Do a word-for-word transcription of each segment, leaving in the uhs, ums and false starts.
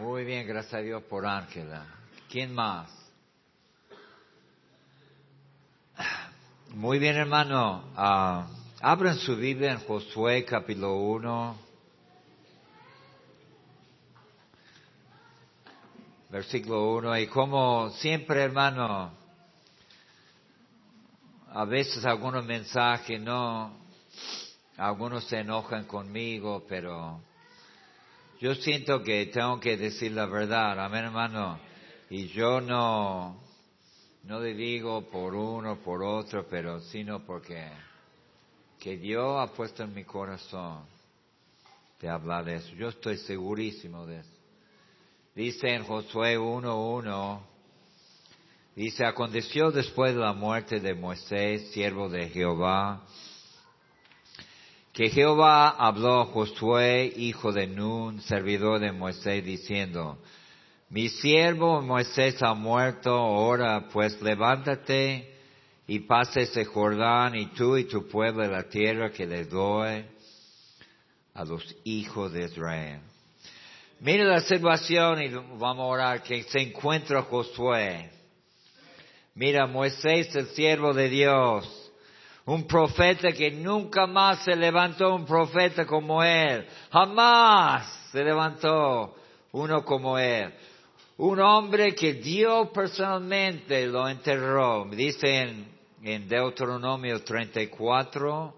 Muy bien, gracias a Dios por Ángela. ¿Quién más? Muy bien, hermano. Uh, abran su Biblia en Josué, capítulo uno. Versículo uno. Y como siempre, hermano, a veces algunos mensajes, no, algunos se enojan conmigo, pero yo siento que tengo que decir la verdad, amén, hermano. Y yo no, no le digo por uno, por otro, pero sino porque que Dios ha puesto en mi corazón de hablar de eso. Yo estoy segurísimo de eso. Dice en Josué uno uno, dice, aconteció después de la muerte de Moisés, siervo de Jehová, que Jehová habló a Josué, hijo de Nun, servidor de Moisés, diciendo, mi siervo Moisés ha muerto, ahora pues levántate y pase ese Jordán, y tú y tu pueblo la tierra que le doy a los hijos de Israel. Mira la situación y vamos a orar, que se encuentra Josué. Mira, Moisés, el siervo de Dios, un profeta que nunca más se levantó un profeta como él. Jamás se levantó uno como él. Un hombre que Dios personalmente lo enterró. Dice en, en Deuteronomio treinta y cuatro,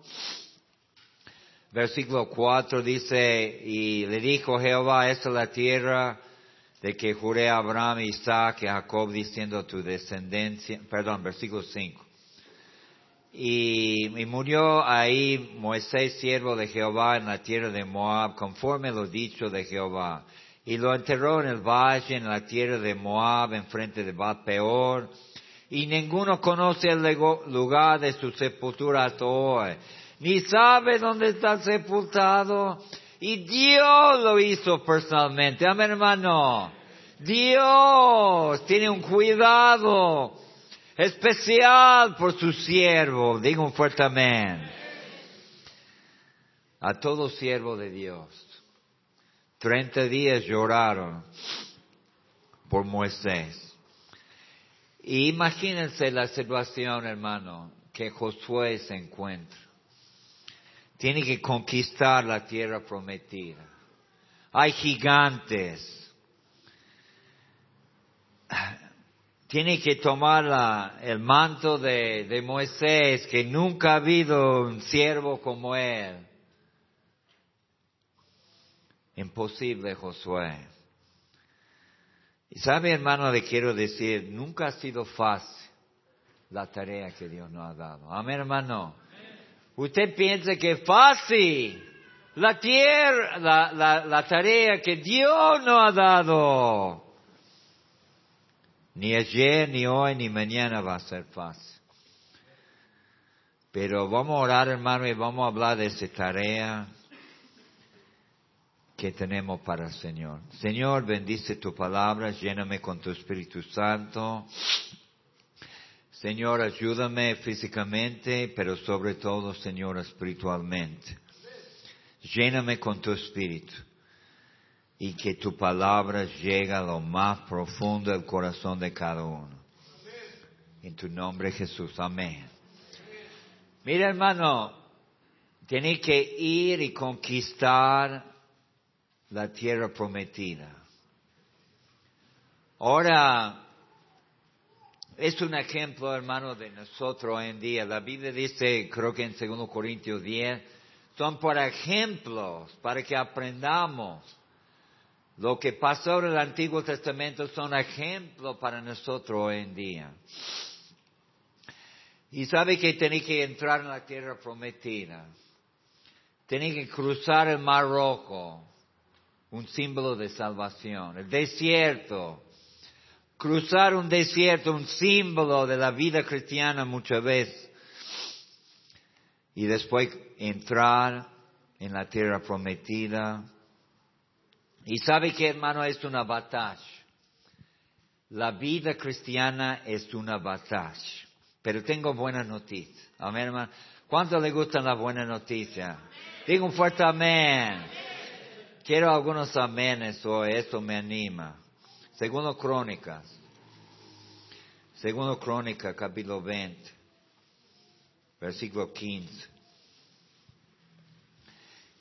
versículo cuatro, dice, y le dijo Jehová, esta es la tierra de que juré a Abraham, Isaac y Jacob, diciendo tu descendencia, perdón, versículo cinco. Y, y murió ahí Moisés, siervo de Jehová, en la tierra de Moab, conforme lo dicho de Jehová. Y lo enterró en el valle, en la tierra de Moab, enfrente de Bad Peor. Y ninguno conoce el lugar de su sepultura hasta hoy, ni sabe dónde está sepultado. Y Dios lo hizo personalmente. Amén, hermano. Dios tiene un cuidado especial por su siervo. Digo un fuerte amén. A todo siervo de Dios. Treinta días lloraron por Moisés. Y imagínense la situación, hermano, que Josué se encuentra. Tiene que conquistar la tierra prometida. Hay gigantes. Tiene que tomar la, el manto de, de Moisés, que nunca ha habido un siervo como él. Imposible, Josué. Y sabe, hermano, le quiero decir, nunca ha sido fácil la tarea que Dios nos ha dado. Amén, hermano. Amén. Usted piensa que es fácil la, tierra, la, la, la tarea que Dios nos ha dado. Ni ayer, ni hoy, ni mañana va a ser fácil. Pero vamos a orar, hermano, y vamos a hablar de esa tarea que tenemos para el Señor. Señor, bendice tu palabra, lléname con tu Espíritu Santo. Señor, ayúdame físicamente, pero sobre todo, Señor, espiritualmente. Lléname con tu Espíritu. Y que tu palabra llegue a lo más profundo del corazón de cada uno. En tu nombre, Jesús. Amén. Mira, hermano, tenés que ir y conquistar la tierra prometida. Ahora, es un ejemplo, hermano, de nosotros hoy en día. La Biblia dice, creo que en dos Corintios diez, son para ejemplos, para que aprendamos. Lo que pasó en el Antiguo Testamento son ejemplos para nosotros hoy en día. Y sabe que tenés que entrar en la tierra prometida. Tenés que cruzar el Mar Rojo, un símbolo de salvación. El desierto. Cruzar un desierto, un símbolo de la vida cristiana muchas veces. Y después entrar en la tierra prometida. Y sabe que, hermano, es una batalla. La vida cristiana es una batalla. Pero tengo buenas noticias. Amén, hermano. ¿Cuánto le gustan las buenas noticias? Digo un fuerte amén. Amén. Quiero algunos amenes o eso me anima. Segundo Crónicas. Segundo Crónicas, capítulo veinte, versículo quince.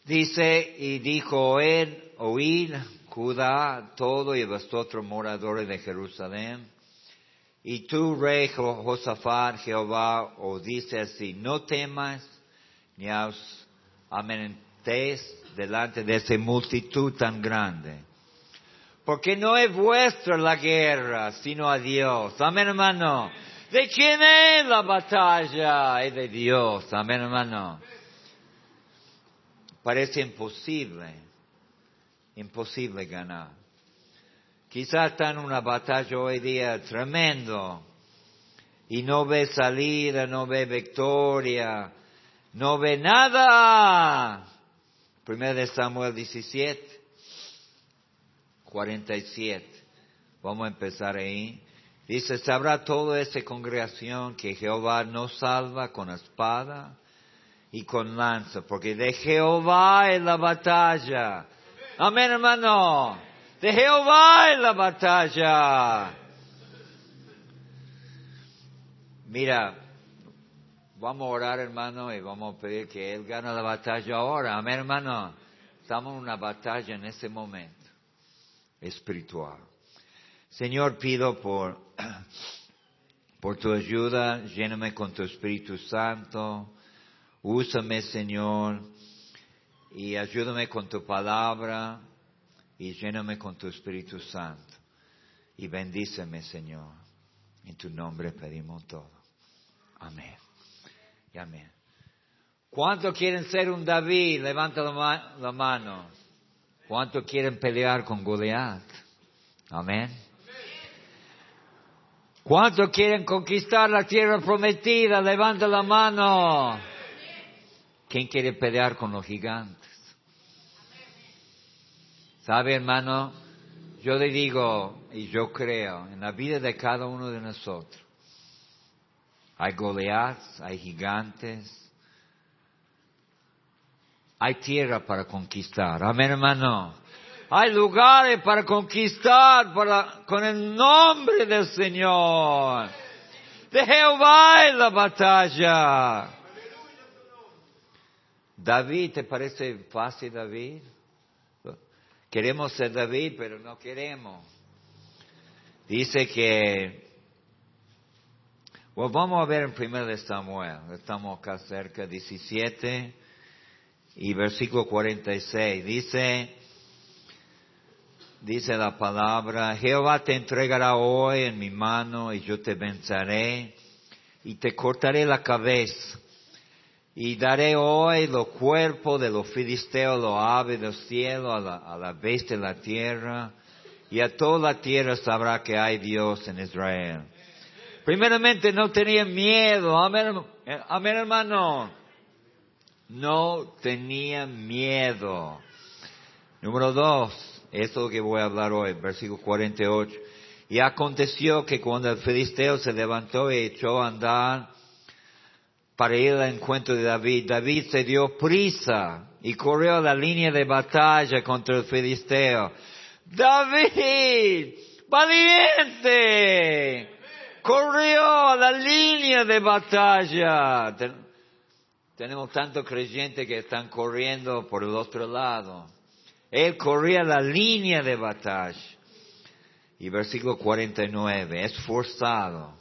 Dice, y dijo, oíd, oíd, Judá, todo y vosotros moradores de Jerusalén. Y tú, rey Josafat, Jehová, os dice así, no temas, ni os amedrentéis delante de esa multitud tan grande. Porque no es vuestra la guerra, sino a Dios. Amén, hermano. ¿De quién es la batalla? Es de Dios. Amén, hermano. Parece imposible, imposible ganar. Quizás está en una batalla hoy día tremendo y no ve salida, no ve victoria, no ve nada. Primero de Samuel diecisiete, cuarenta y siete. Vamos a empezar ahí. Dice, sabrá toda esa congregación que Jehová no salva con espada y con lanza, porque de Jehová es la batalla. Amén, hermano. De Jehová es la batalla. Mira, vamos a orar, hermano, y vamos a pedir que Él gane la batalla ahora. Amén, hermano. Estamos en una batalla en este momento espiritual. Señor, pido por, por tu ayuda. Lléname con tu Espíritu Santo. Úsame, Señor, y ayúdame con tu palabra. Y lléname con tu Espíritu Santo. Y bendíceme, Señor. En tu nombre pedimos todo. Amén. Y amén. ¿Cuántos quieren ser un David? Levanta la, ma- la mano. ¿Cuántos quieren pelear con Goliat? Amén. ¿Cuántos quieren conquistar la tierra prometida? Levanta la mano. ¿Quién quiere pelear con los gigantes? ¿Sabe, hermano? Yo le digo, y yo creo, en la vida de cada uno de nosotros, hay Goliat, hay gigantes, hay tierra para conquistar. Amén, hermano. Hay lugares para conquistar para, con el nombre del Señor. De Jehová es la batalla. David, ¿te parece fácil, David? Queremos ser David, pero no queremos. Dice que... Bueno, vamos a ver en primero de Samuel. Estamos acá cerca, diecisiete y versículo cuarenta y seis. Dice, dice la palabra, Jehová te entregará hoy en mi mano y yo te venceré y te cortaré la cabeza. Y daré hoy los cuerpos de los filisteos, los aves del cielo, a la, a la bestia de la tierra, y a toda la tierra sabrá que hay Dios en Israel. Primeramente no tenían miedo, amén, amén hermano, no tenían miedo. Número dos, eso es lo que voy a hablar hoy, versículo cuarenta y ocho. Y aconteció que cuando el filisteo se levantó y echó a andar, para ir al encuentro de David, David se dio prisa y corrió a la línea de batalla contra el filisteo. David, valiente, corrió a la línea de batalla. Ten- tenemos tantos creyentes que están corriendo por el otro lado. Él corría a la línea de batalla. Y versículo cuarenta y nueve, esforzado.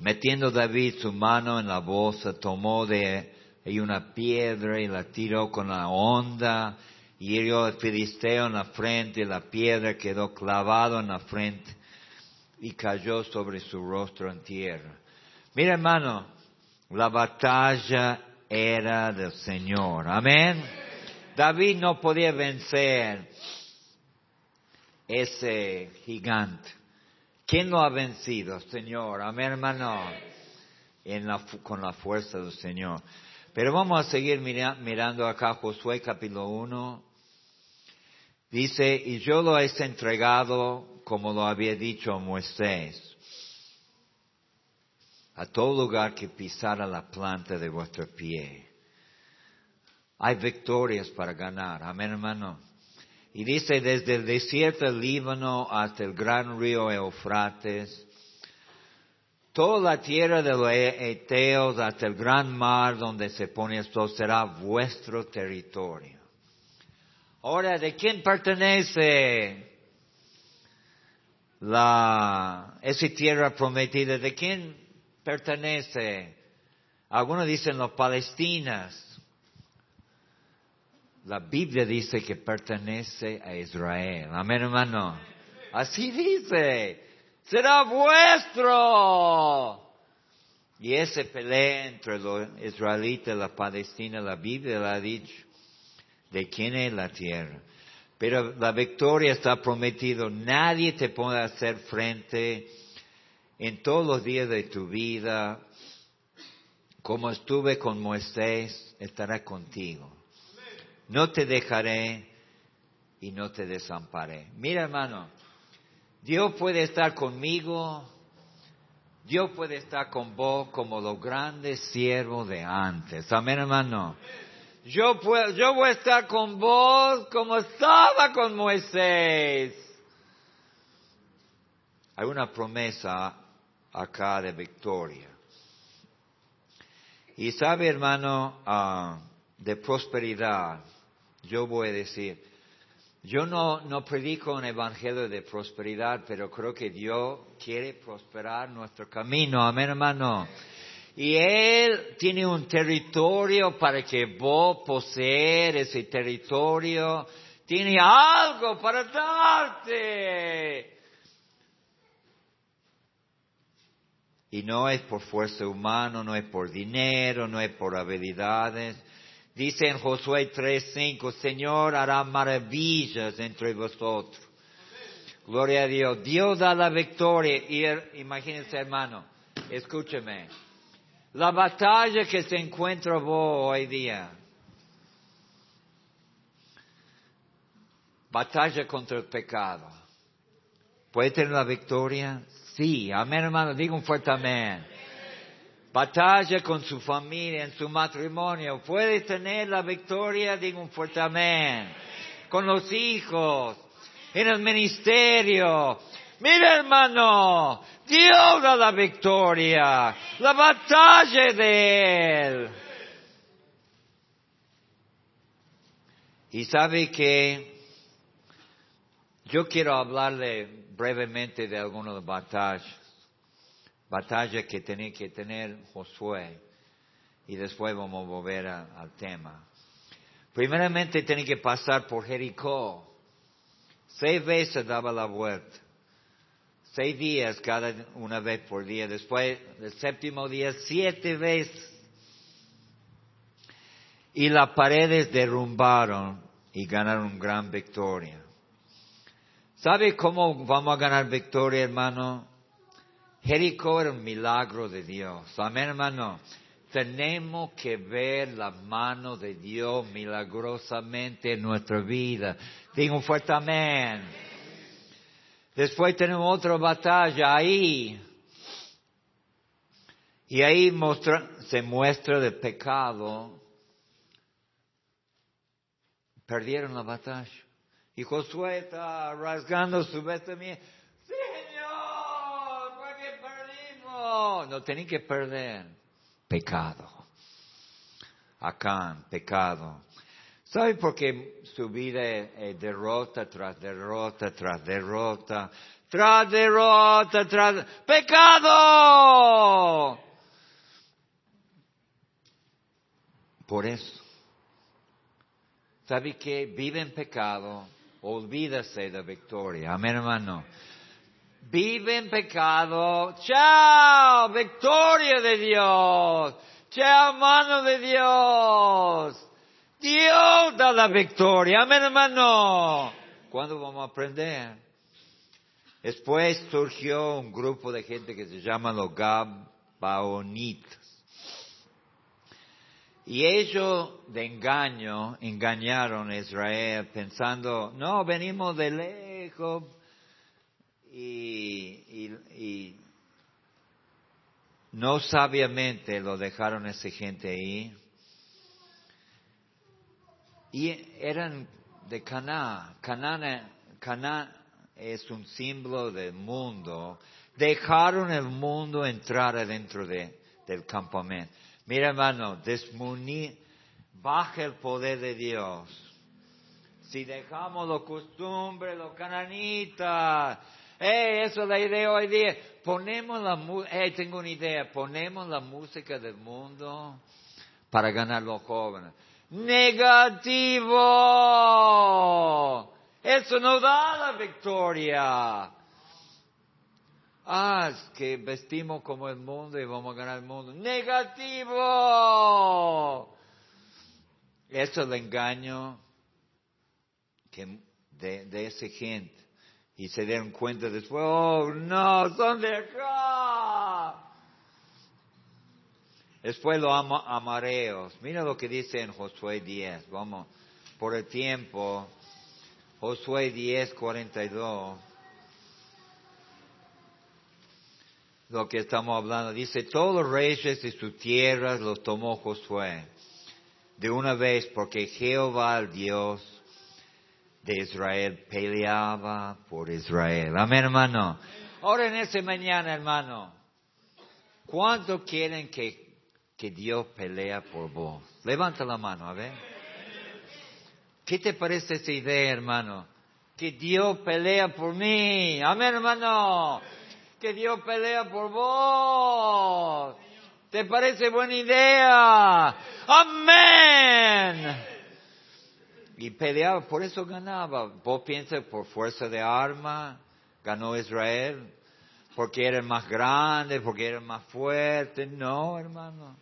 Metiendo David su mano en la bolsa, tomó de ahí una piedra y la tiró con la honda, y hirió al filisteo en la frente, y la piedra quedó clavada en la frente, y cayó sobre su rostro en tierra. Mira, hermano, la batalla era del Señor. Amén. David no podía vencer ese gigante. ¿Quién lo ha vencido? Señor. Amén, hermano. En la, con la fuerza del Señor. Pero vamos a seguir mira, mirando acá Josué capítulo uno. Dice, y yo lo he entregado, como lo había dicho a Moisés, a todo lugar que pisara la planta de vuestro pie. hay victorias para ganar. Amén, hermano. Y dice, desde el desierto del Líbano hasta el gran río Eufrates, toda la tierra de los Eteos hasta el gran mar donde se pone esto será vuestro territorio. Ahora, ¿de quién pertenece la esa tierra prometida? ¿De quién pertenece? Algunos dicen los palestinas. La Biblia dice que pertenece a Israel. Amén, hermano. Así dice. Será vuestro. Y esa pelea entre los israelitas y los palestinos, la Biblia la ha dicho. ¿De quién es la tierra? Pero la victoria está prometida. Nadie te puede hacer frente en todos los días de tu vida. Como estuve con Moisés, estará contigo. No te dejaré y no te desamparé. Mira, hermano, Dios puede estar conmigo, Dios puede estar con vos como los grandes siervos de antes. Amén, hermano. Yo, puedo, yo voy a estar con vos como estaba con Moisés. Hay una promesa acá de victoria. Y sabe, hermano, uh, de prosperidad. Yo voy a decir, yo no, no predico un evangelio de prosperidad, pero creo que Dios quiere prosperar nuestro camino. Amén, hermano. Y Él tiene un territorio para que vos poseer ese territorio. Tiene algo para darte. Y no es por fuerza humana, no es por dinero, no es por habilidades. Dice en Josué tres cinco, Señor hará maravillas entre vosotros. Amén. Gloria a Dios. Dios da la victoria. Y imagínense, hermano, escúcheme. La batalla que se encuentra vos hoy día. Batalla contra el pecado. ¿Puede tener la victoria? Sí. Amén, hermano. Diga un fuerte amén. Batalla con su familia, en su matrimonio. ¿Puede tener la victoria? Diga un fuerte amén. Con los hijos. En el ministerio. Mira, hermano, Dios da la victoria, la batalla de Él. Y sabe que yo quiero hablarle brevemente de algunas batallas, batallas que tenía que tener Josué, y después vamos a volver a, al tema. Primeramente tenía que pasar por Jericó, seis veces daba la vuelta. Seis días, cada una vez por día. Después, el séptimo día, siete veces. Y las paredes derrumbaron y ganaron gran victoria. ¿Sabe cómo vamos a ganar victoria, hermano? Jericó era un milagro de Dios. Amén, hermano. Tenemos que ver la mano de Dios milagrosamente en nuestra vida. Digo un fuerte amén. Después tenemos otra batalla ahí. Y ahí mostra, se muestra el pecado. Perdieron la batalla. Y Josué está rasgando su vestimenta. Señor, ¿por qué perdimos? No tenían que perder. Pecado. Acán, pecado. ¿Sabe por qué su vida es derrota tras derrota, tras derrota, tras derrota, tras pecado? Por eso. ¿Sabe qué? Vive en pecado, olvídase de victoria. Amén, hermano. Vive en pecado, chao, victoria de Dios, chao, mano de Dios. Dios da la victoria. Amén, hermano. ¿Cuándo vamos a aprender? Después surgió un grupo de gente que se llama los Gabaonitas. Y ellos de engaño engañaron a Israel pensando, no, venimos de lejos. Y, y, y no sabiamente lo dejaron a esa gente ahí. Y eran de Cana. Cana, Cana es un símbolo del mundo. Dejaron el mundo entrar adentro de, del campamento. Mira, hermano, desmunir, baja el poder de Dios. Si dejamos los costumbres, los cananitas, hey, eso es la idea hoy día. Ponemos la música, hey, tengo una idea, ponemos la música del mundo para ganar los jóvenes. ¡Negativo! Eso no da la victoria. Ah, es que vestimos como el mundo y vamos a ganar el mundo. ¡Negativo! Eso es el engaño. Que de, de esa gente, y se dieron cuenta después, oh no, son de acá. Después los ama, amareos, mira lo que dice en Josué diez, vamos, por el tiempo, Josué diez, cuarenta y dos, lo que estamos hablando, dice, todos los reyes y sus tierras los tomó Josué, de una vez, porque Jehová el Dios de Israel peleaba por Israel. Amén, hermano. Ahora en esta mañana, hermano, ¿cuánto quieren que, que Dios pelea por vos? Levanta la mano, a ver. ¿Qué te parece esa idea, hermano? Que Dios pelea por mí. Amén, hermano. Que Dios pelea por vos. ¿Te parece buena idea? Amén. Y peleaba, por eso ganaba. Vos piensas, por fuerza de arma, ganó Israel. Porque eran más grandes, porque eran más fuertes. No, hermano.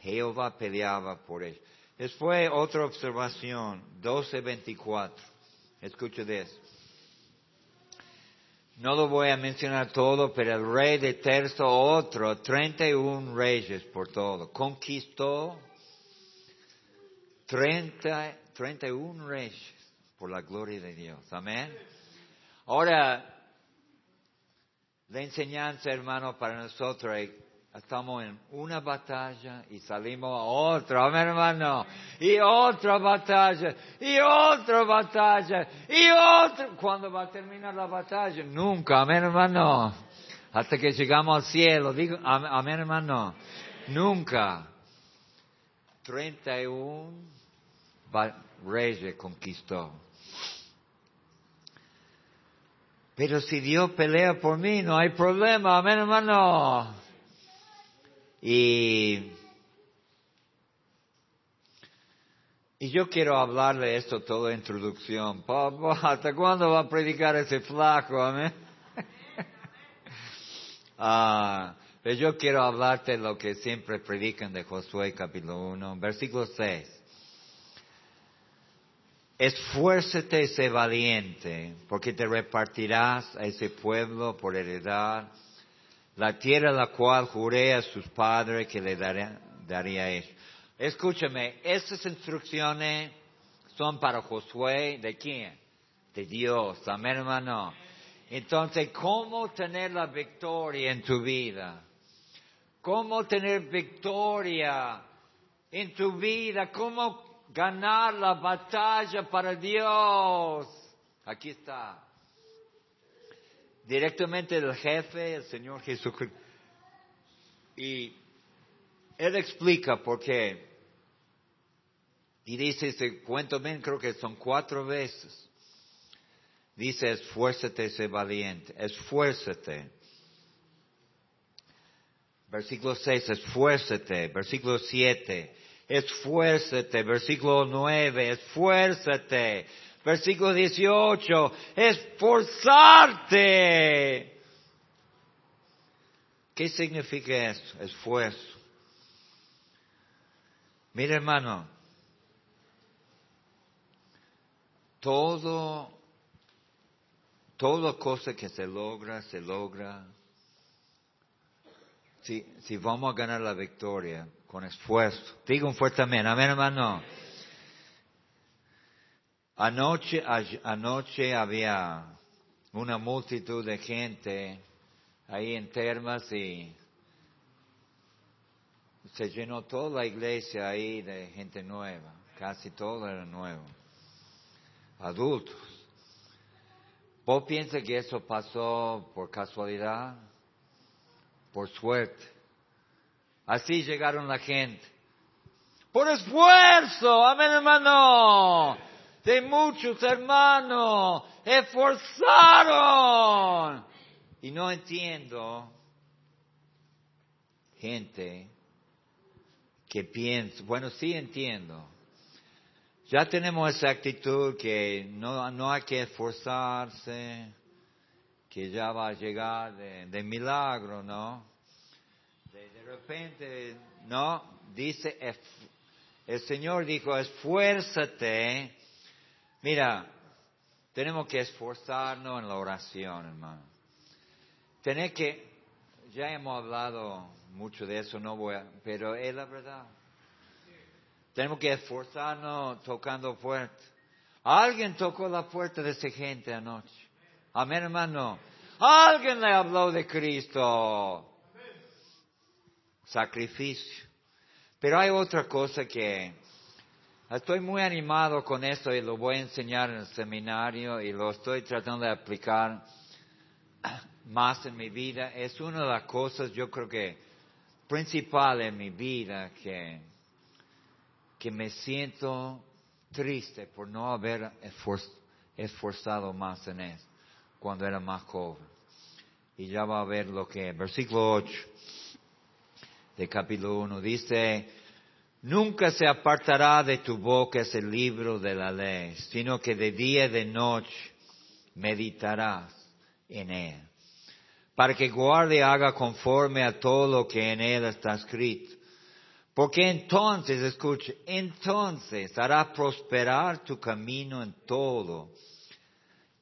Jehová peleaba por ellos. Después, otra observación. doce veinticuatro. Escucha de eso. No lo voy a mencionar todo, pero el rey de Terzo, otro, treinta y un reyes por todo. Conquistó treinta, treinta y un reyes por la gloria de Dios. Amén. Ahora, la enseñanza, hermano, para nosotros, estamos en una batalla y salimos a otra. Amén, hermano. Y otra batalla, y otra batalla, y otra. ¿Cuándo va a terminar la batalla? Nunca. Amén, hermano. Hasta que llegamos al cielo. Digo, amén, hermano. Nunca. treinta y un reyes conquistó. Pero si Dios pelea por mí, no hay problema. Amén, hermano. Y, y yo quiero hablarle esto todo en introducción. Papá, ¿hasta cuándo va a predicar ese flaco? Amén. Ah, pero yo quiero hablarte lo que siempre predican de Josué capítulo uno, versículo seis. Esfuérzate y sé valiente, porque te repartirás a ese pueblo por heredad, la tierra a la cual juré a sus padres que le daría, daría a ellos. Escúchame, estas instrucciones son para Josué, ¿de quién? De Dios, amén, hermano. Entonces, ¿cómo tener la victoria en tu vida? ¿Cómo tener victoria en tu vida? ¿Cómo ganar la batalla para Dios? Aquí está. Directamente del jefe, el Señor Jesucristo. Y Él explica por qué. Y dice, este cuento bien, creo que son cuatro veces. Dice, esfuérzate, sé valiente. Esfuérzate. Versículo seis, esfuérzate. Versículo siete. Esfuérzate, versículo nueve, esfuérzate, versículo dieciocho, esforzarte. ¿Qué significa eso? Esfuerzo. Mira, hermano, todo, toda cosa que se logra, se logra. Si, si vamos a ganar la victoria con esfuerzo. Digo un fuerte amén. Amén, hermano. Anoche, a, anoche había una multitud de gente ahí en Termas y se llenó toda la iglesia ahí de gente nueva. casi todo era nuevo. Adultos. ¿Vos piensas que eso pasó por casualidad? Por suerte. Así llegaron la gente. Por esfuerzo, amén hermano. De muchos hermanos, esforzaron. Y no entiendo gente que piensa, bueno, sí entiendo. Ya tenemos esa actitud que no, no hay que esforzarse, que ya va a llegar de, de milagro, ¿no? De, de repente, no, dice, es, el Señor dijo, esfuérzate. Mira, tenemos que esforzarnos en la oración, hermano. Tener que, ya hemos hablado mucho de eso, no voy a, pero es la verdad. Tenemos que esforzarnos tocando puertas. Alguien tocó la puerta de esa gente anoche. Amén, hermano. Alguien le habló de Cristo. Sacrificio. Pero hay otra cosa que estoy muy animado con esto y lo voy a enseñar en el seminario y lo estoy tratando de aplicar más en mi vida. Es una de las cosas, yo creo que principal en mi vida, que que me siento triste por no haber esforzado más en eso cuando era más joven. Y ya va a ver lo que es. Versículo ocho de capítulo uno dice, nunca se apartará de tu boca ese libro de la ley, sino que de día y de noche meditarás en él, para que guarde y haga conforme a todo lo que en él está escrito. Porque entonces, escuche, entonces hará prosperar tu camino en todo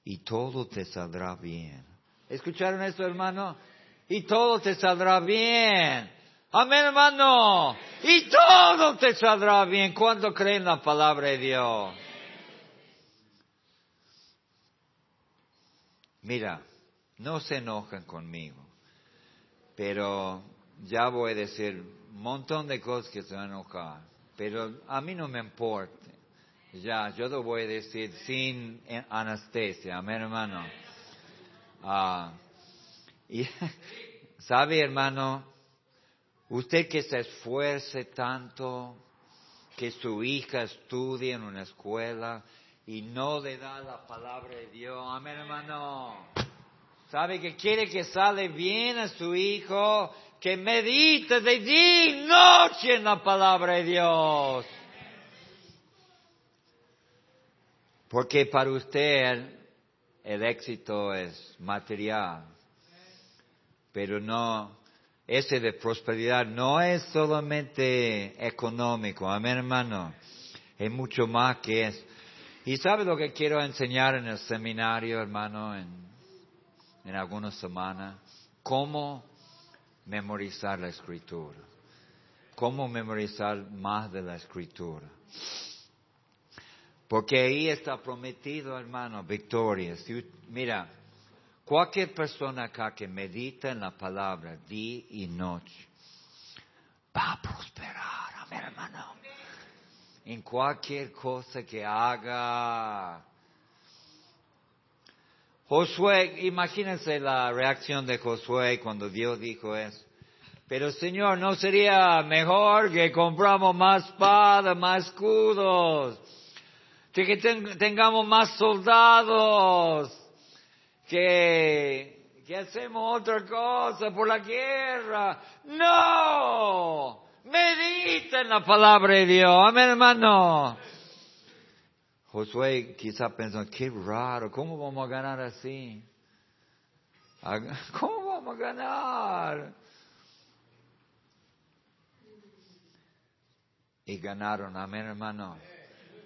y todo te saldrá bien. ¿Escucharon esto, hermano? Y todo te saldrá bien. Amén, hermano. Y todo te saldrá bien. ¿Cuánto creen la palabra de Dios? Mira, no se enojan conmigo, pero ya voy a decir un montón de cosas que se van a enojar, pero a mí no me importa. Ya, yo lo voy a decir sin anestesia, amén, hermano. Ah, y, ¿sabe, hermano? Usted que se esfuerce tanto, que su hija estudie en una escuela y no le da la palabra de Dios, amén, hermano. ¿Sabe que quiere que sale bien a su hijo? Que medite de día y noche en la palabra de Dios. Porque para usted el éxito es material. Pero no, ese de prosperidad no es solamente económico. Amén, hermano. Es mucho más que eso. ¿Y sabe lo que quiero enseñar en el seminario, hermano? En, en algunas semanas. Cómo memorizar la Escritura. ¿Cómo memorizar más de la Escritura? Porque ahí está prometido, hermano, victoria. Si, mira, cualquier persona acá que medita en la palabra día y noche va a prosperar, amén, hermano. En cualquier cosa que haga. Josué, imagínense la reacción de Josué cuando Dios dijo eso. Pero Señor, ¿no sería mejor que compramos más espadas, más escudos? Que ten, tengamos más soldados. Que, que hacemos otra cosa por la guerra. ¡No! Medita en la palabra de Dios. Amén, hermano. Josué quizá pensó, qué raro, ¿cómo vamos a ganar así? ¿Cómo vamos a ganar? Y ganaron, amén, hermano.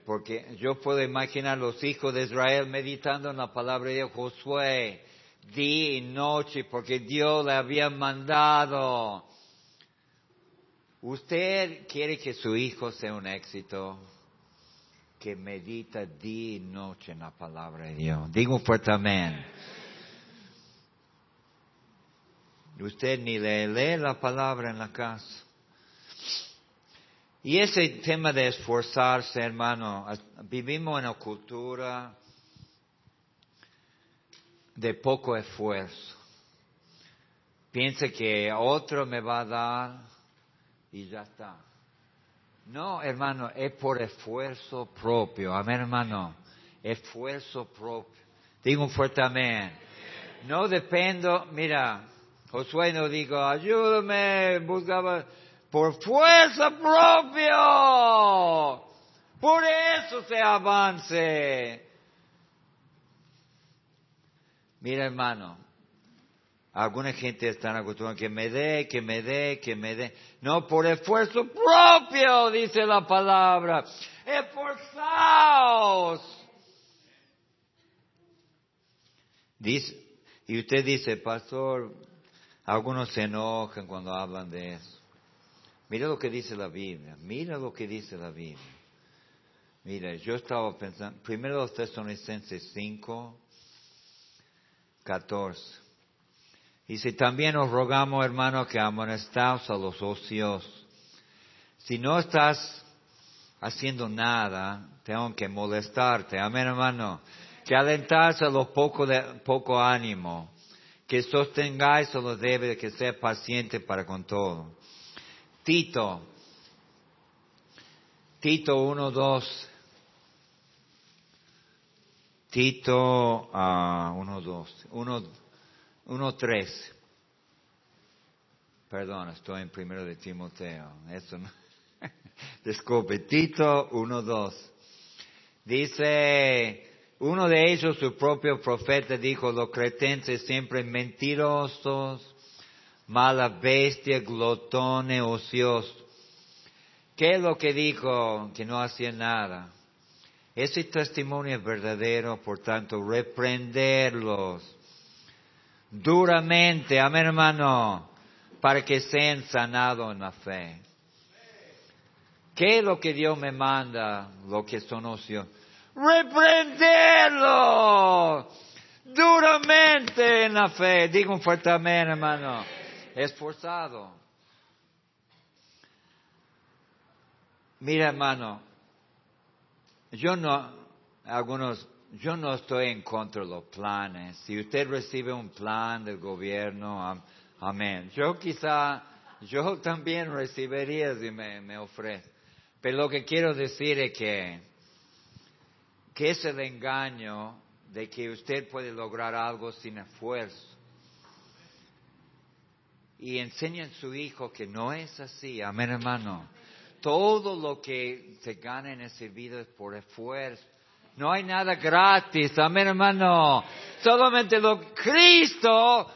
Porque yo puedo imaginar los hijos de Israel meditando en la palabra de Josué día y noche, porque Dios le había mandado. ¿Usted quiere que su hijo sea un éxito? Que medita día y noche en la palabra de Dios. Digo fuerte amén. Usted ni le lee la palabra en la casa. Y ese tema de esforzarse, hermano, vivimos en una cultura de poco esfuerzo. Piensa que otro me va a dar y ya está. No, hermano, es por esfuerzo propio. Amén, hermano. Esfuerzo propio. Digo un fuerte amén. No dependo, mira, Josué no dijo, ayúdame, buscaba, por fuerza propia. Por eso se avance. Mira, hermano, alguna gente está acostumbrada que me dé, que me dé, que me dé. No, por esfuerzo propio, dice la palabra. Esforzaos. Dice, y usted dice, pastor, algunos se enojan cuando hablan de eso. Mira lo que dice la Biblia, mira lo que dice la Biblia. Mira, yo estaba pensando, primero los Tesalonicenses cinco, catorce. Dice, también os rogamos, hermanos, que amonestaos a los ociosos. Si no estás haciendo nada, tengo que molestarte. Amén, hermano. Que alentáis a los poco, de, poco ánimo, que sostengáis a los débiles, que seas paciente para con todo. Tito, Tito uno, dos. Tito uno, dos, uno, uno, tres. Perdón, estoy en primero de Timoteo. Eso no. Disculpe, Tito uno, dos. Dice, uno de ellos, su propio profeta, dijo, los cretenses siempre mentirosos, mala bestia, glotones, ociosos. ¿Qué es lo que dijo? Que no hacía nada. Ese testimonio es verdadero, por tanto, reprenderlos duramente, amén, hermano, para que sean sanados en la fe. ¿Qué es lo que Dios me manda, los que son ociosos? Reprenderlos duramente en la fe. Digo un fuerte amén, hermano. Esforzado. Mira, hermano, yo no, algunos, yo no estoy en contra de los planes. Si usted recibe un plan del gobierno, am, amén. Yo quizá, yo también recibiría si me, me ofrece. Pero lo que quiero decir es que, que es el engaño de que usted puede lograr algo sin esfuerzo. Y enseñan a su hijo que no es así, amén, hermano. Todo lo que se gana en ese vida es por esfuerzo. No hay nada gratis, amén, hermano. Solamente lo Cristo,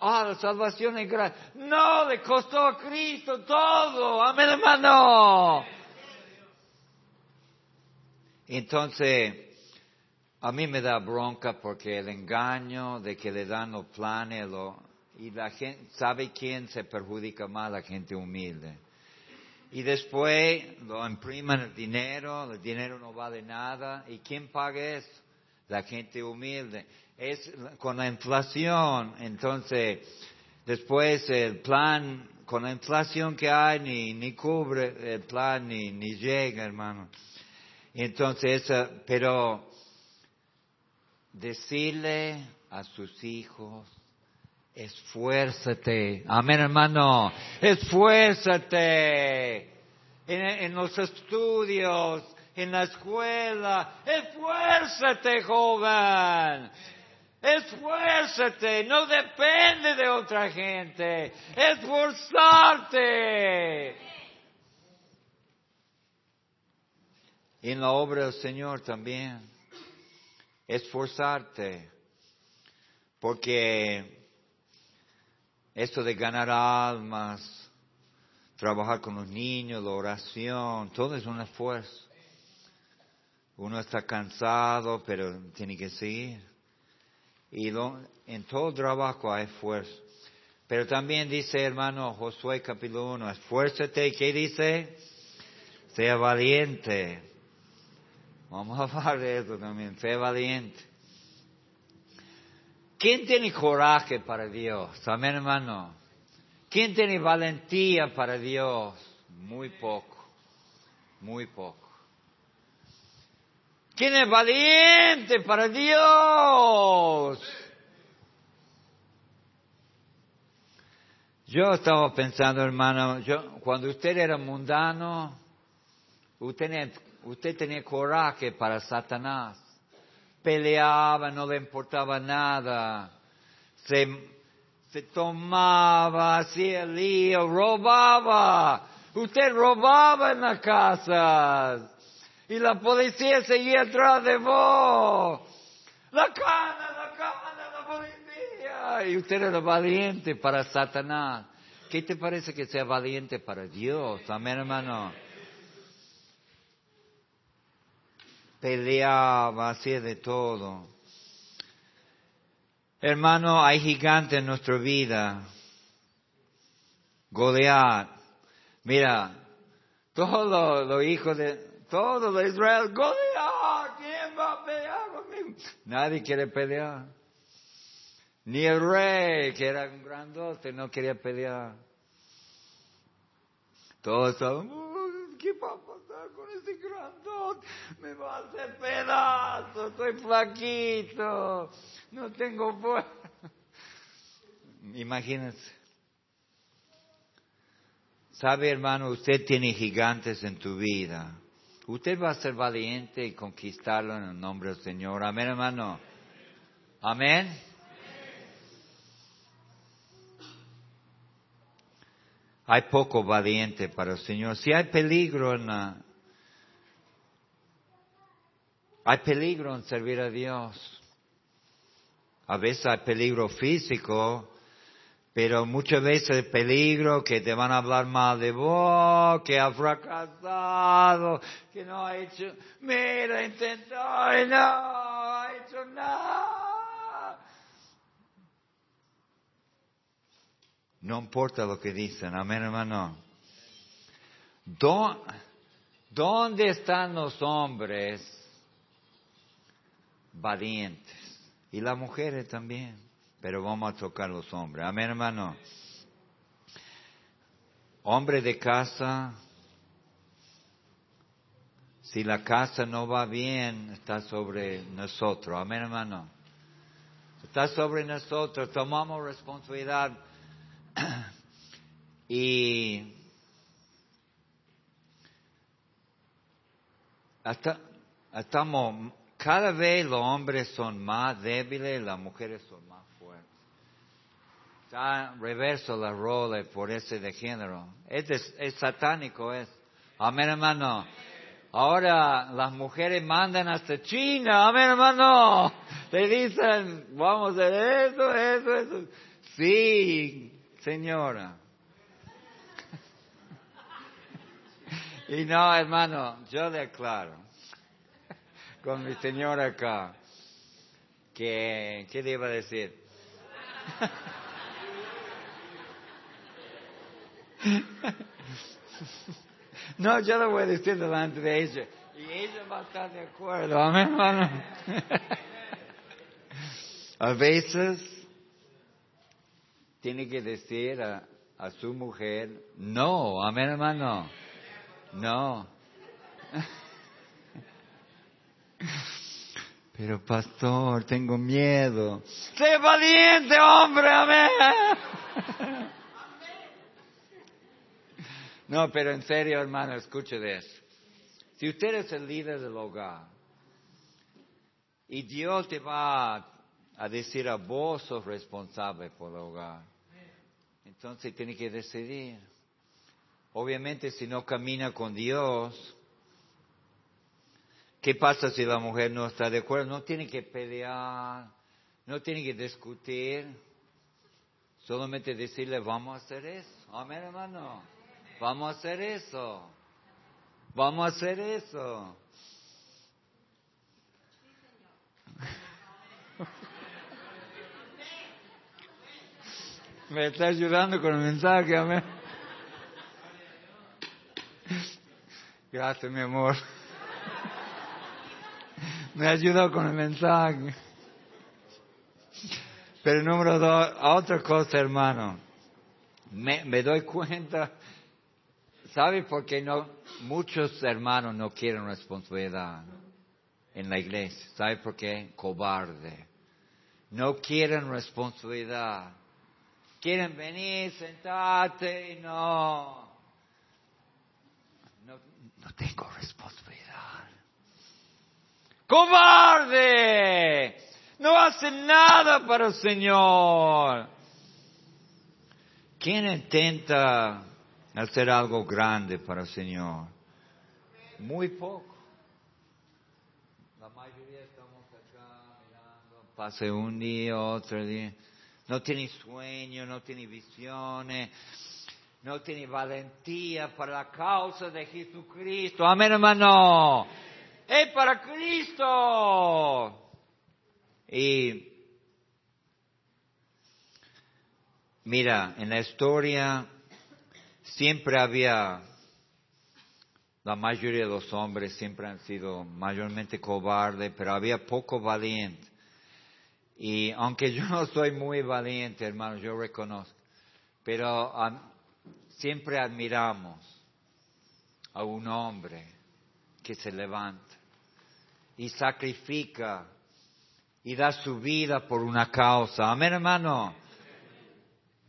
ah, la salvación es gratis. No, le costó a Cristo todo, amén, hermano. Entonces, a mí me da bronca porque el engaño de que le dan los planes, lo, y la gente sabe quién se perjudica más, la gente humilde. Y después lo imprimen el dinero, el dinero no vale nada. ¿Y quién paga eso? La gente humilde. Es con la inflación, entonces, después el plan, con la inflación que hay, ni, ni cubre el plan, ni, ni llega, hermano. Entonces, pero decirle a sus hijos, esfuérzate, amén, hermano, esfuérzate en, en los estudios, en la escuela, esfuérzate, joven, esfuérzate, no depende de otra gente, esforzarte. En la obra del Señor también, esforzarte, porque esto de ganar almas, trabajar con los niños, la oración, todo es un esfuerzo. Uno está cansado, pero tiene que seguir. Y lo, en todo trabajo hay esfuerzo. Pero también dice, hermano, Josué capítulo uno, esfuérzate, ¿qué dice? Sea valiente. Vamos a hablar de eso también, sea valiente. ¿Quién tiene coraje para Dios? Amén, hermano. ¿Quién tiene valentía para Dios? Muy poco. muy poco. ¿Quién es valiente para Dios? Yo estaba pensando, hermano, yo, cuando usted era mundano, usted tenía, usted tenía coraje para Satanás. Peleaba, no le importaba nada. Se, se tomaba, hacía lío, robaba. Usted robaba en las casas. Y la policía seguía atrás de vos. La cana, la cana, la policía. Y usted era valiente para Satanás. ¿Qué te parece que sea valiente para Dios? Amén, hermano. Peleaba, hacía de todo. Hermano, hay gigantes en nuestra vida. Goliat. Mira, todos los, los hijos de... Todo de Israel, Goliat, ¿quién va a pelear conmigo? Nadie quiere pelear. Ni el rey, que era un grandote, no quería pelear. Todos estaban, ¿qué va a pasar con ese grandote? Me va a hacer pedazo, estoy flaquito, no tengo fuerza. Imagínense. ¿Sabe, hermano? Usted tiene gigantes en tu vida. Usted va a ser valiente y conquistarlo en el nombre del Señor. Amén, hermano. Amén. Amén. Hay poco valiente para el Señor. Si hay peligro en la... Hay peligro en servir a Dios. A veces hay peligro físico, pero muchas veces el peligro que te van a hablar mal de vos, que has fracasado, que no ha hecho, mira, intentó y no ha hecho nada. No importa lo que dicen, amén, hermano. ¿Dónde están los hombres valientes? Y las mujeres también. Pero vamos a tocar los hombres. Amén, hermano. Hombre de casa, si la casa no va bien, está sobre nosotros. Amén, hermano. Está sobre nosotros. Tomamos responsabilidad. Y hasta, estamos, cada vez los hombres son más débiles, las mujeres son más. Está reverso los roles por ese de género. Es, de, es satánico, es. Amén, hermano. Ahora las mujeres mandan hasta China. Amén, hermano. Le dicen, vamos a hacer eso, eso, eso. Sí, señora. Y no, hermano, yo le aclaro con mi señora acá. Que, ¿qué le iba a decir? No, yo lo voy a decir delante de ella. Y ella va a estar de acuerdo. Amén, hermano. A veces tiene que decir a, a su mujer, no, amén, hermano. No. Pero pastor, tengo miedo. Sé valiente, hombre, amén. No, pero en serio, hermano, escuche de eso. Si usted es el líder del hogar y Dios te va a decir a vos sos responsable por el hogar, entonces tiene que decidir. Obviamente, si no camina con Dios, ¿qué pasa si la mujer no está de acuerdo? No tiene que pelear, no tiene que discutir, solamente decirle, vamos a hacer eso. Amén, hermano. Vamos a hacer eso. Vamos a hacer eso. Me está ayudando con el mensaje, amén. Gracias, mi amor. Me ayudó con el mensaje. Pero número dos, otra cosa, hermano. Me, me doy cuenta... ¿Saben por qué no, muchos hermanos no quieren responsabilidad en la iglesia? ¿Saben por qué? Cobarde. No quieren responsabilidad. Quieren venir, sentarte, y no. no. No tengo responsabilidad. ¡Cobarde! No hace nada para el Señor. ¿Quién intenta hacer algo grande para el Señor? Muy poco. La mayoría estamos acá mirando, pase un día, otro día. No tiene sueño, no tiene visiones, no tiene valentía para la causa de Jesucristo. Amén, hermano. Es para Cristo. Y mira, en la historia siempre había, la mayoría de los hombres siempre han sido mayormente cobardes, pero había poco valiente. Y aunque yo no soy muy valiente, hermano, yo reconozco, pero um, siempre admiramos a un hombre que se levanta y sacrifica y da su vida por una causa. Amén, hermano.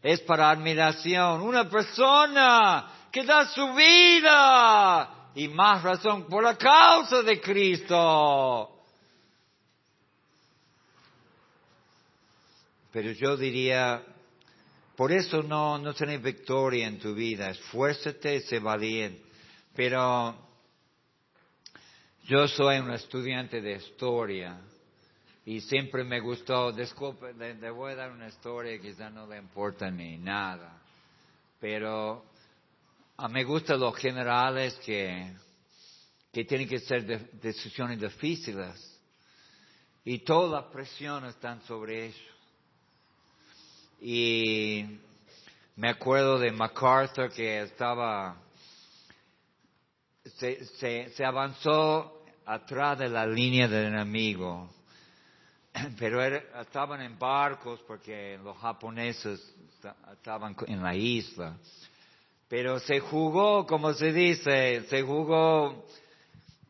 Es para admiración. Una persona que da su vida, y más razón por la causa de Cristo. Pero yo diría, por eso no, no tenés victoria en tu vida. Esfuérzate y sé valiente. Pero yo soy un estudiante de historia. Y siempre me gustó, disculpe, le, le voy a dar una historia que quizás no le importa ni nada. Pero a me gustan los generales que, que tienen que hacer de, decisiones difíciles. Y toda la presión está sobre ellos. Y me acuerdo de MacArthur que estaba, se, se, se avanzó atrás de la línea del enemigo, pero era, estaban en barcos porque los japoneses estaban en la isla, pero se jugó, como se dice, se jugó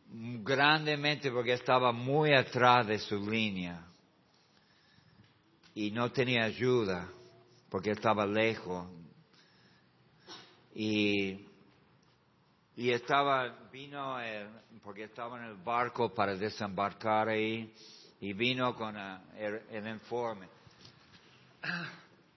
grandemente porque estaba muy atrás de su línea y no tenía ayuda, porque estaba lejos, y, y estaba, vino, el, porque estaba en el barco para desembarcar ahí, y vino con a, el, el informe.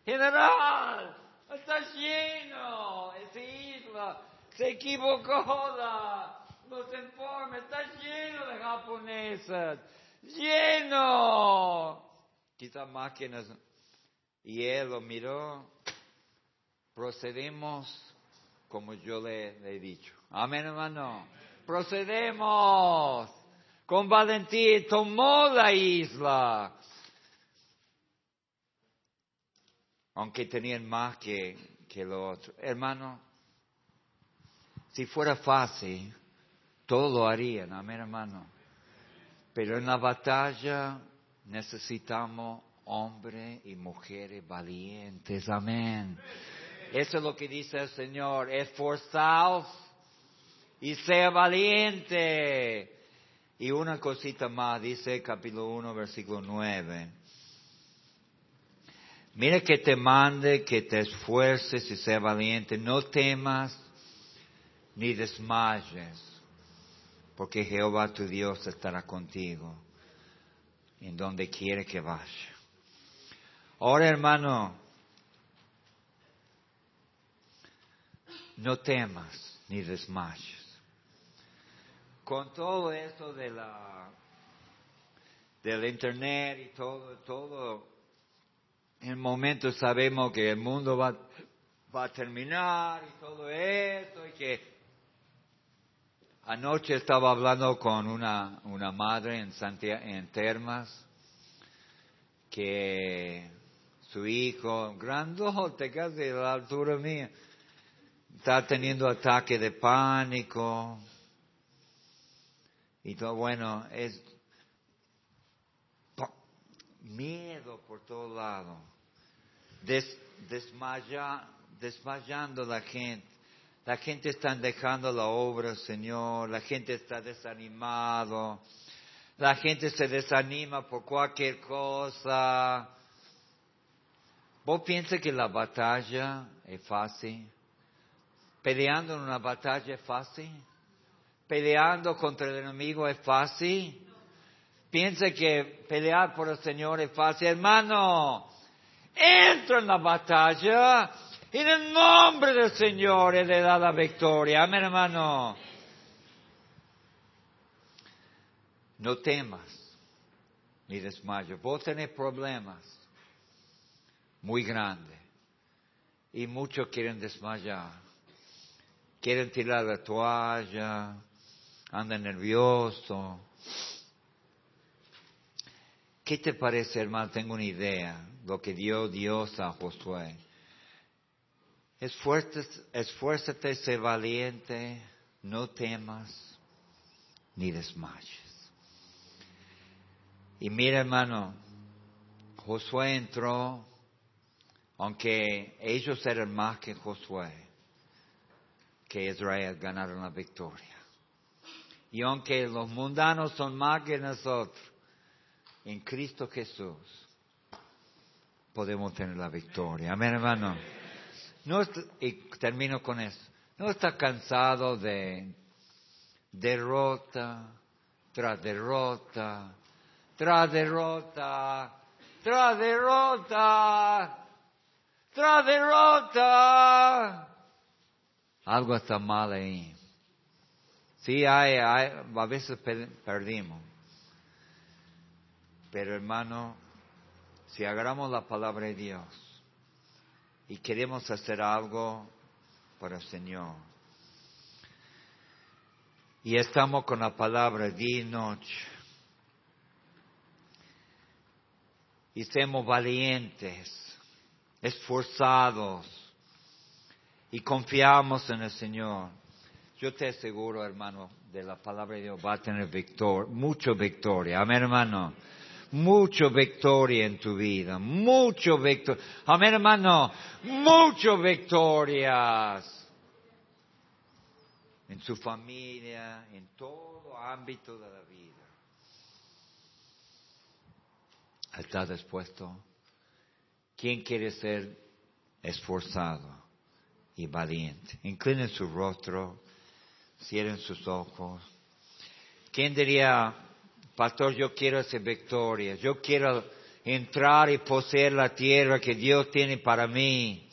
¡General! ¡Está lleno! ¡Esa isla! ¡Se equivocó! La, ¡Los informes! ¡Está lleno de japoneses! ¡Lleno! Quizás máquinas. Y él lo miró. Procedemos como yo le, le he dicho. Amén, hermano. Procedemos con valentía. Tomó la isla. Aunque tenían más que, que lo otro. Hermano, si fuera fácil, todos lo harían. Amén, hermano. Pero en la batalla necesitamos hombres y mujeres valientes. Amén. Eso es lo que dice el Señor. Esforzaos y sea valiente. Y una cosita más, dice capítulo uno, versículo nueve. Mira que te mande, que te esfuerces y sea valiente. No temas ni desmayes, porque Jehová tu Dios estará contigo en donde quiere que vaya. Ahora, hermano, no temas ni desmayes. Con todo esto de la, del internet y todo, todo, en el momento sabemos que el mundo va, va a terminar y todo esto, y que anoche estaba hablando con una, una madre en, Santiago, en Termas, que su hijo, grandote, casi de la altura mía, está teniendo ataque de pánico. Y todo, bueno, es miedo por todos lados, Des, desmaya, desmayando la gente. La gente está dejando la obra, Señor. La gente está desanimada. La gente se desanima por cualquier cosa. ¿Vos piensas que la batalla es fácil? ¿Peleando en una batalla es fácil? ¿Peleando contra el enemigo es fácil? ¿Piensa que pelear por el Señor es fácil? Hermano, entra en la batalla. En el nombre del Señor Él le da la victoria. Amén, hermano. No temas ni desmayes. Vos tenés problemas muy grandes. Y muchos quieren desmayar. Quieren tirar la toalla. Andan nerviosos. ¿Qué te parece, hermano? Tengo una idea. Lo que dio Dios a Josué. Esfuérzate, esfuérzate, sé valiente, no temas ni desmayes. Y mira, hermano, Josué entró, aunque ellos eran más que Josué, que Israel ganaron la victoria. Y aunque los mundanos son más que nosotros, en Cristo Jesús podemos tener la victoria. Amén, hermano. No, y termino con eso. No está cansado de derrota, tras derrota, tras derrota, tras derrota, tras derrota. Algo está mal ahí. Sí, hay, hay, a veces perdimos. Pero hermano, si agarramos la palabra de Dios, y queremos hacer algo para el Señor. Y estamos con la palabra día y noche. Y seamos valientes, esforzados. Y confiamos en el Señor. Yo te aseguro, hermano, de la palabra de Dios va a tener victor- mucha victoria. Amén, hermano. Mucho victoria en tu vida. Mucho victoria. Amén, hermano. Mucho victorias. En su familia, en todo ámbito de la vida. ¿Estás dispuesto? ¿Quién quiere ser esforzado y valiente? Inclinen su rostro. Cierren sus ojos. ¿Quién diría... Pastor, yo quiero hacer victoria. Yo quiero entrar y poseer la tierra que Dios tiene para mí.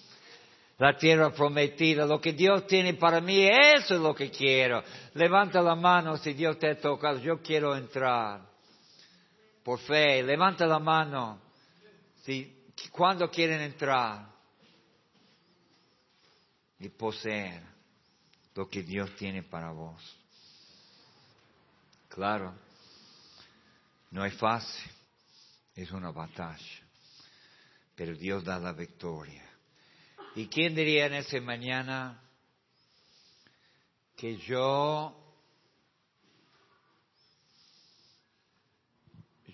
La tierra prometida. Lo que Dios tiene para mí, eso es lo que quiero. Levanta la mano si Dios te ha tocado. Yo quiero entrar. Por fe. Levanta la mano. Si, ¿cuándo quieren entrar? Y poseer lo que Dios tiene para vos. Claro. No es fácil, es una batalla, pero Dios da la victoria. ¿Y quién diría en esa mañana que yo,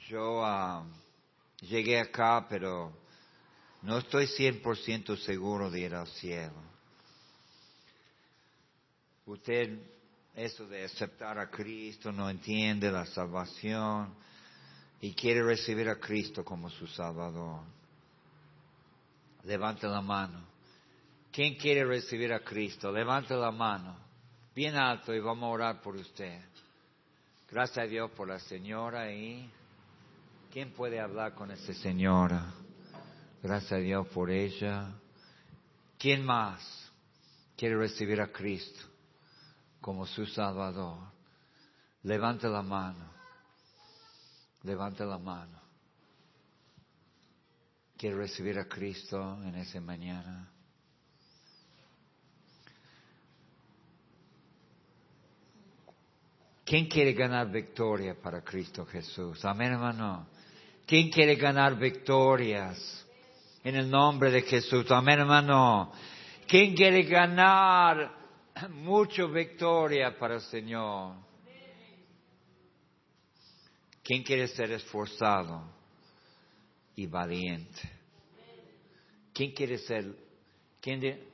yo uh, llegué acá, pero no estoy cien por ciento seguro de ir al cielo? Usted, eso de aceptar a Cristo, no entiende la salvación. Y quiere recibir a Cristo como su Salvador. Levanta la mano. ¿Quién quiere recibir a Cristo? Levanta la mano. Bien alto y vamos a orar por usted. Gracias a Dios por la señora ahí. ¿Quién puede hablar con esa señora? Gracias a Dios por ella. ¿Quién más quiere recibir a Cristo como su Salvador? Levanta la mano. Levanta la mano. ¿Quiere recibir a Cristo en esa mañana? ¿Quién quiere ganar victoria para Cristo Jesús? Amén, hermano. ¿Quién quiere ganar victorias en el nombre de Jesús? Amén, hermano. ¿Quién quiere ganar mucha victoria para el Señor? ¿Quién quiere ser esforzado y valiente? ¿Quién quiere ser? ¿Quién de,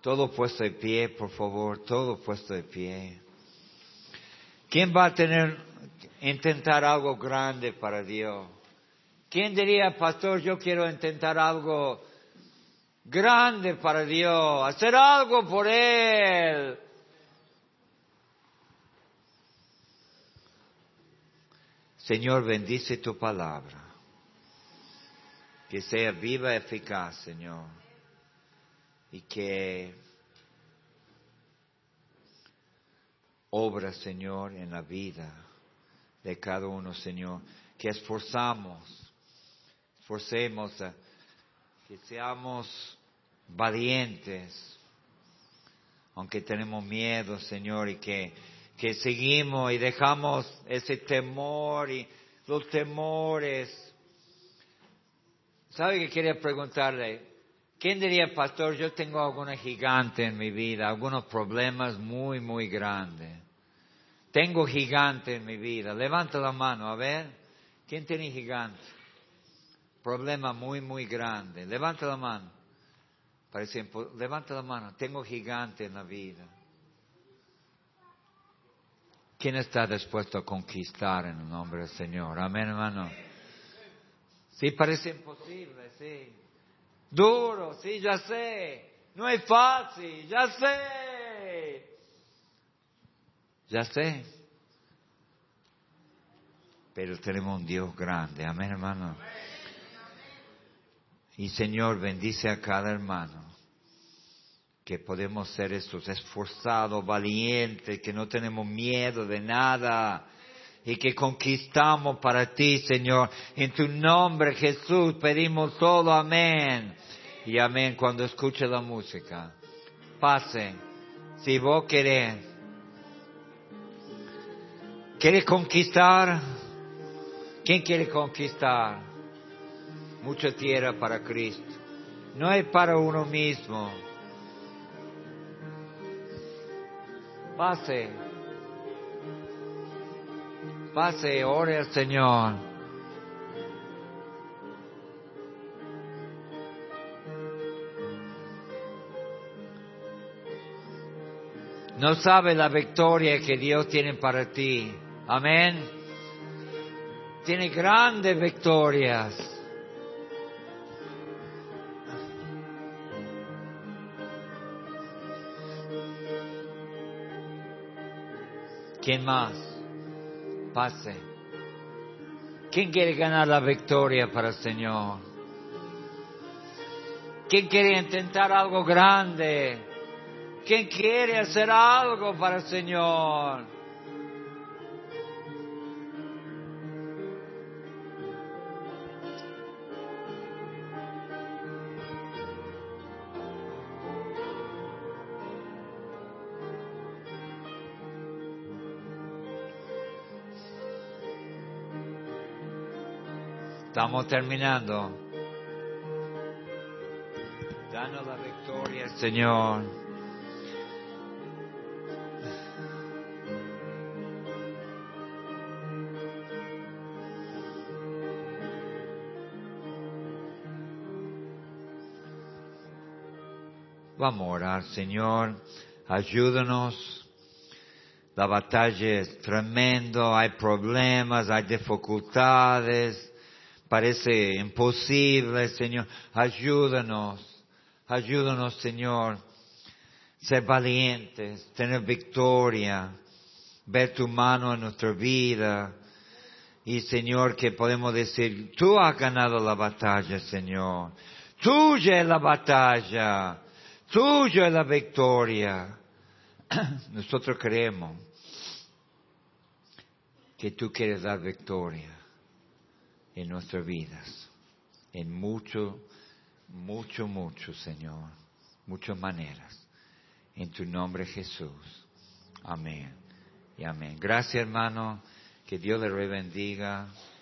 Todo puesto de pie, por favor, todo puesto de pie. ¿Quién va a tener, intentar algo grande para Dios? ¿Quién diría, pastor, yo quiero intentar algo grande para Dios, hacer algo por Él? Señor, bendice tu palabra, que sea viva y eficaz, Señor, y que obra, Señor, en la vida de cada uno, Señor, que esforzamos, esforcemos, que seamos valientes, aunque tenemos miedo, Señor, y que, que seguimos y dejamos ese temor y los temores. ¿Sabe qué quería preguntarle? ¿Quién diría, pastor, yo tengo alguna gigante en mi vida, algunos problemas muy, muy grandes? Tengo gigante en mi vida. Levanta la mano, a ver. ¿Quién tiene gigante? Problema muy, muy grande. Levanta la mano. Parece impo- Levanta la mano. Tengo gigante en la vida. ¿Quién está dispuesto a conquistar en el nombre del Señor? Amén, hermano. Sí, parece imposible, sí. Duro, sí, ya sé. No es fácil, ya sé. Ya sé. Pero tenemos un Dios grande, amén, hermano. Y Señor, bendice a cada hermano. Que podemos ser estos esforzados, valientes, que no tenemos miedo de nada. Y que conquistamos para ti, Señor. En tu nombre, Jesús, pedimos todo. Amén. Y amén cuando escuche la música. Pase, si vos querés. ¿Quieres conquistar? ¿Quién quiere conquistar? Mucha tierra para Cristo. No es para uno mismo. Pase. Pase, ore al Señor. No sabe la victoria que Dios tiene para ti. Amén. Tiene grandes victorias. ¿Quién más? Pase. ¿Quién quiere ganar la victoria para el Señor? ¿Quién quiere intentar algo grande? ¿Quién quiere hacer algo para el Señor? Estamos terminando. Danos la victoria, Señor. Vamos a orar, Señor. Ayúdanos. La batalla es tremenda. Hay problemas, hay dificultades. Parece imposible, Señor. Ayúdanos, ayúdanos, Señor. Ser valientes, tener victoria, ver tu mano en nuestra vida. Y, Señor, que podemos decir, tú has ganado la batalla, Señor. Tuya es la batalla, tuya es la victoria. Nosotros creemos que tú quieres dar victoria en nuestras vidas, en mucho, mucho, mucho, Señor, muchas maneras. En tu nombre, Jesús. Amén y amén. Gracias, hermano. Que Dios le bendiga.